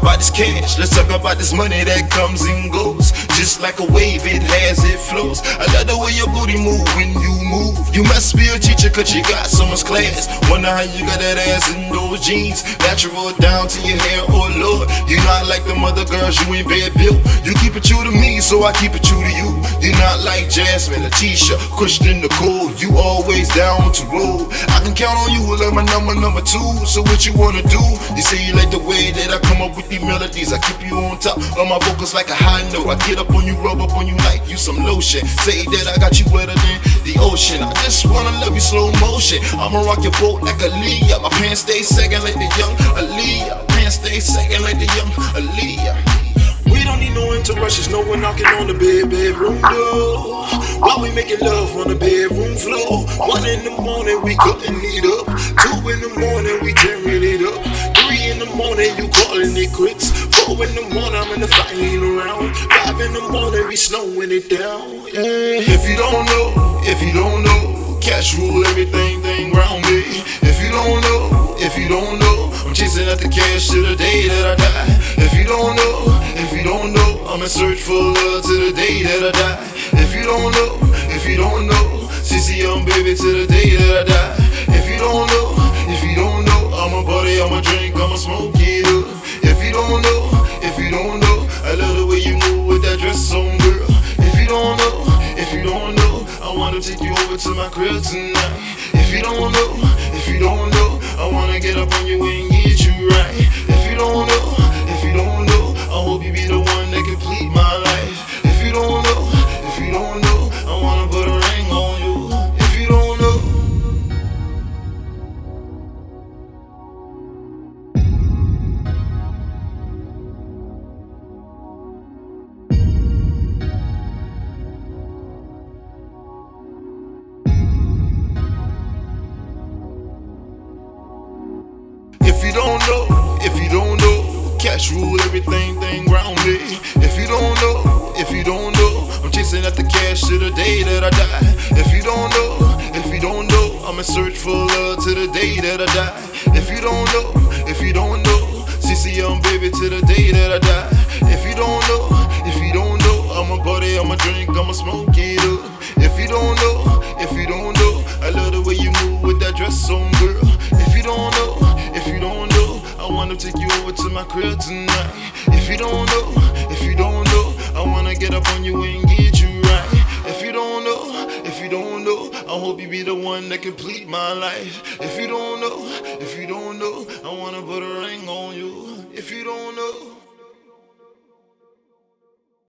about this cash, let's talk about this money that comes and goes. Just like a wave, it has, it flows. I love the way your booty move when you move. You must be a teacher cause you got so much class. Wonder how you got that ass in those jeans. Natural down to your hair, oh lord. You're not like them other girls, you ain't bad built. You keep it true to me, so I keep it true to you. You're not like Jasmine, Latisha, Christian, Nicole. You always down to roll. I can count on you, like my number two. So what you wanna do? You say you like the way that I come up with these melodies. I keep you on top of my vocals like a high note. I get up on you, rub up on you like you some lotion. Say that I got you wetter than the ocean. I just wanna love you slow motion. I'ma rock your boat like Aaliyah. My pants stay sagging like the young Aaliyah. Pants stay sagging like the young Aaliyah. We don't need no interruptions, no one knocking on the bedroom door. While we making love on the bedroom floor. 1 in the morning, we cutting it up. 2 in the morning, we tearing it up. 3 in the morning, you calling it quits. 4 in the morning, I'm in the fighting around. 5 in the morning, we slowing it down. Yeah. If you don't know, cash rule everything round me. If you don't know, I'm chasing after cash till the day that I die. If you don't know, I'm in search for love till the day that I die. If you don't know, CC on baby till the day that I die. If you don't know, I'm a party, I'm a drink, I'm a smoke it up. If you don't know, I love the way you move with that dress on, girl. If you don't know, I wanna take you over to my crib tonight. If you don't know, I wanna get up on you and get you right. If you don't know, I hope you be the one that complete my life. If you don't know, I wanna put a ring on you. If you don't know, cash rule everything round me. If you don't know, I'm chasing after cash till the day that I die. If you don't know, I'm in search for love till the day that I die. If you don't know, CC on baby till the day that I die. If you don't know, I'm a party, I'm a drink, I'm a smoke it up. If you don't know, I love the way you move with that dress on, girl. If you don't know, I wanna take you over to my crib tonight. If you don't know, I wanna get up on you and get you right. If you don't know, I hope you be the one that complete my life. If you don't know, I wanna put a ring on you. If you don't know.